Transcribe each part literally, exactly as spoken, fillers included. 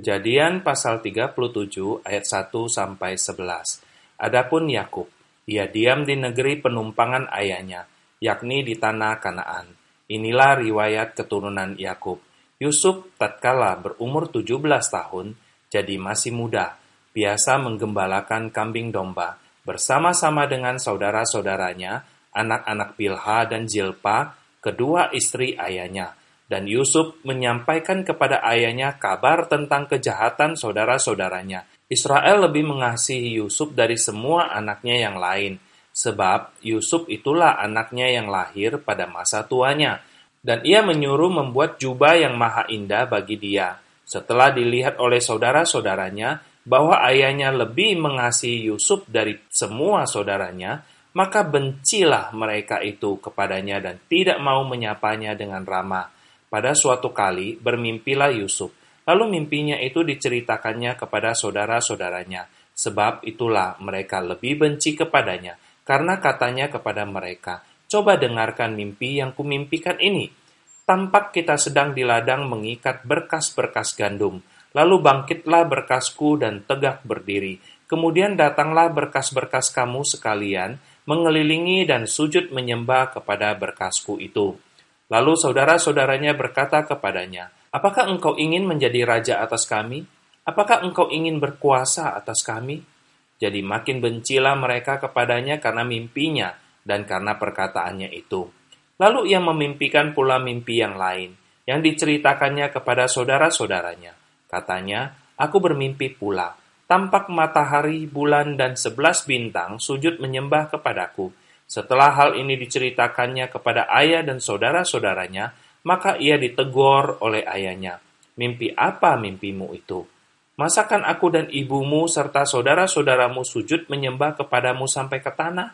Kejadian pasal tiga puluh tujuh ayat satu sampai sebelas. Adapun Yakub, ia diam di negeri penumpangan ayahnya, yakni di tanah Kanaan. Inilah riwayat keturunan Yakub. Yusuf tatkala berumur tujuh belas tahun, jadi masih muda, biasa menggembalakan kambing domba bersama-sama dengan saudara-saudaranya, anak-anak Bilha dan Zilpa, kedua istri ayahnya. Dan Yusuf menyampaikan kepada ayahnya kabar tentang kejahatan saudara-saudaranya. Israel lebih mengasihi Yusuf dari semua anaknya yang lain, sebab Yusuf itulah anaknya yang lahir pada masa tuanya. Dan ia menyuruh membuat jubah yang maha indah bagi dia. Setelah dilihat oleh saudara-saudaranya bahwa ayahnya lebih mengasihi Yusuf dari semua saudaranya, maka bencilah mereka itu kepadanya dan tidak mau menyapanya dengan ramah. Pada suatu kali bermimpilah Yusuf, lalu mimpinya itu diceritakannya kepada saudara-saudaranya, sebab itulah mereka lebih benci kepadanya, karena katanya kepada mereka, "Coba dengarkan mimpi yang kumimpikan ini. Tampak kita sedang di ladang mengikat berkas-berkas gandum, lalu bangkitlah berkasku dan tegak berdiri. Kemudian datanglah berkas-berkas kamu sekalian, mengelilingi dan sujud menyembah kepada berkasku itu." Lalu saudara-saudaranya berkata kepadanya, "Apakah engkau ingin menjadi raja atas kami? Apakah engkau ingin berkuasa atas kami?" Jadi makin bencilah mereka kepadanya karena mimpinya dan karena perkataannya itu. Lalu ia memimpikan pula mimpi yang lain, yang diceritakannya kepada saudara-saudaranya. Katanya, "Aku bermimpi pula. Tampak matahari, bulan, dan sebelas bintang sujud menyembah kepadaku." Setelah hal ini diceritakannya kepada ayah dan saudara-saudaranya, maka ia ditegur oleh ayahnya. "Mimpi apa mimpimu itu? Masakan aku dan ibumu serta saudara-saudaramu sujud menyembah kepadamu sampai ke tanah?"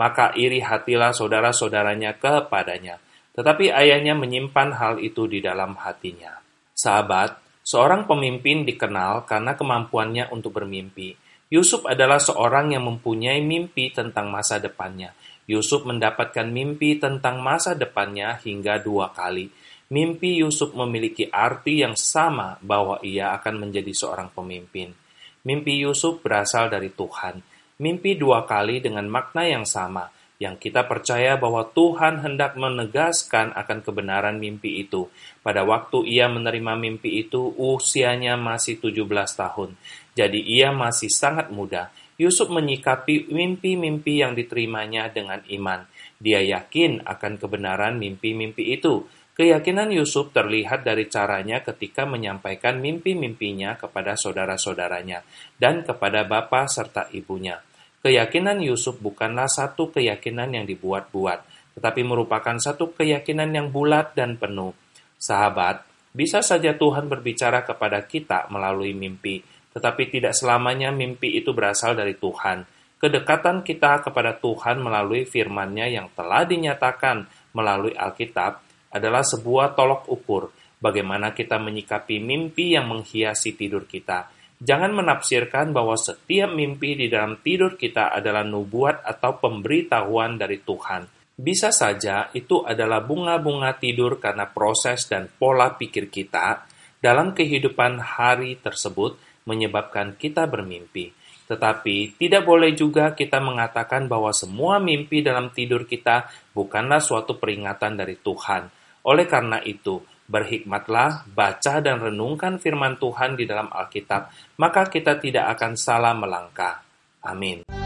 Maka iri hatilah saudara-saudaranya kepadanya. Tetapi ayahnya menyimpan hal itu di dalam hatinya. Sahabat, seorang pemimpin dikenal karena kemampuannya untuk bermimpi. Yusuf adalah seorang yang mempunyai mimpi tentang masa depannya. Yusuf mendapatkan mimpi tentang masa depannya hingga dua kali. Mimpi Yusuf memiliki arti yang sama bahwa ia akan menjadi seorang pemimpin. Mimpi Yusuf berasal dari Tuhan. Mimpi dua kali dengan makna yang sama, yang kita percaya bahwa Tuhan hendak menegaskan akan kebenaran mimpi itu. Pada waktu ia menerima mimpi itu, usianya masih tujuh belas tahun. Jadi ia masih sangat muda. Yusuf menyikapi mimpi-mimpi yang diterimanya dengan iman. Dia yakin akan kebenaran mimpi-mimpi itu. Keyakinan Yusuf terlihat dari caranya ketika menyampaikan mimpi-mimpinya kepada saudara-saudaranya dan kepada bapa serta ibunya. Keyakinan Yusuf bukanlah satu keyakinan yang dibuat-buat, tetapi merupakan satu keyakinan yang bulat dan penuh. Sahabat, bisa saja Tuhan berbicara kepada kita melalui mimpi, tetapi tidak selamanya mimpi itu berasal dari Tuhan. Kedekatan kita kepada Tuhan melalui firman-Nya yang telah dinyatakan melalui Alkitab adalah sebuah tolok ukur bagaimana kita menyikapi mimpi yang menghiasi tidur kita. Jangan menafsirkan bahwa setiap mimpi di dalam tidur kita adalah nubuat atau pemberitahuan dari Tuhan. Bisa saja itu adalah bunga-bunga tidur karena proses dan pola pikir kita dalam kehidupan hari tersebut menyebabkan kita bermimpi. Tetapi tidak boleh juga kita mengatakan bahwa semua mimpi dalam tidur kita bukanlah suatu peringatan dari Tuhan. Oleh karena itu, berhikmatlah, baca dan renungkan firman Tuhan di dalam Alkitab, maka kita tidak akan salah melangkah. Amin.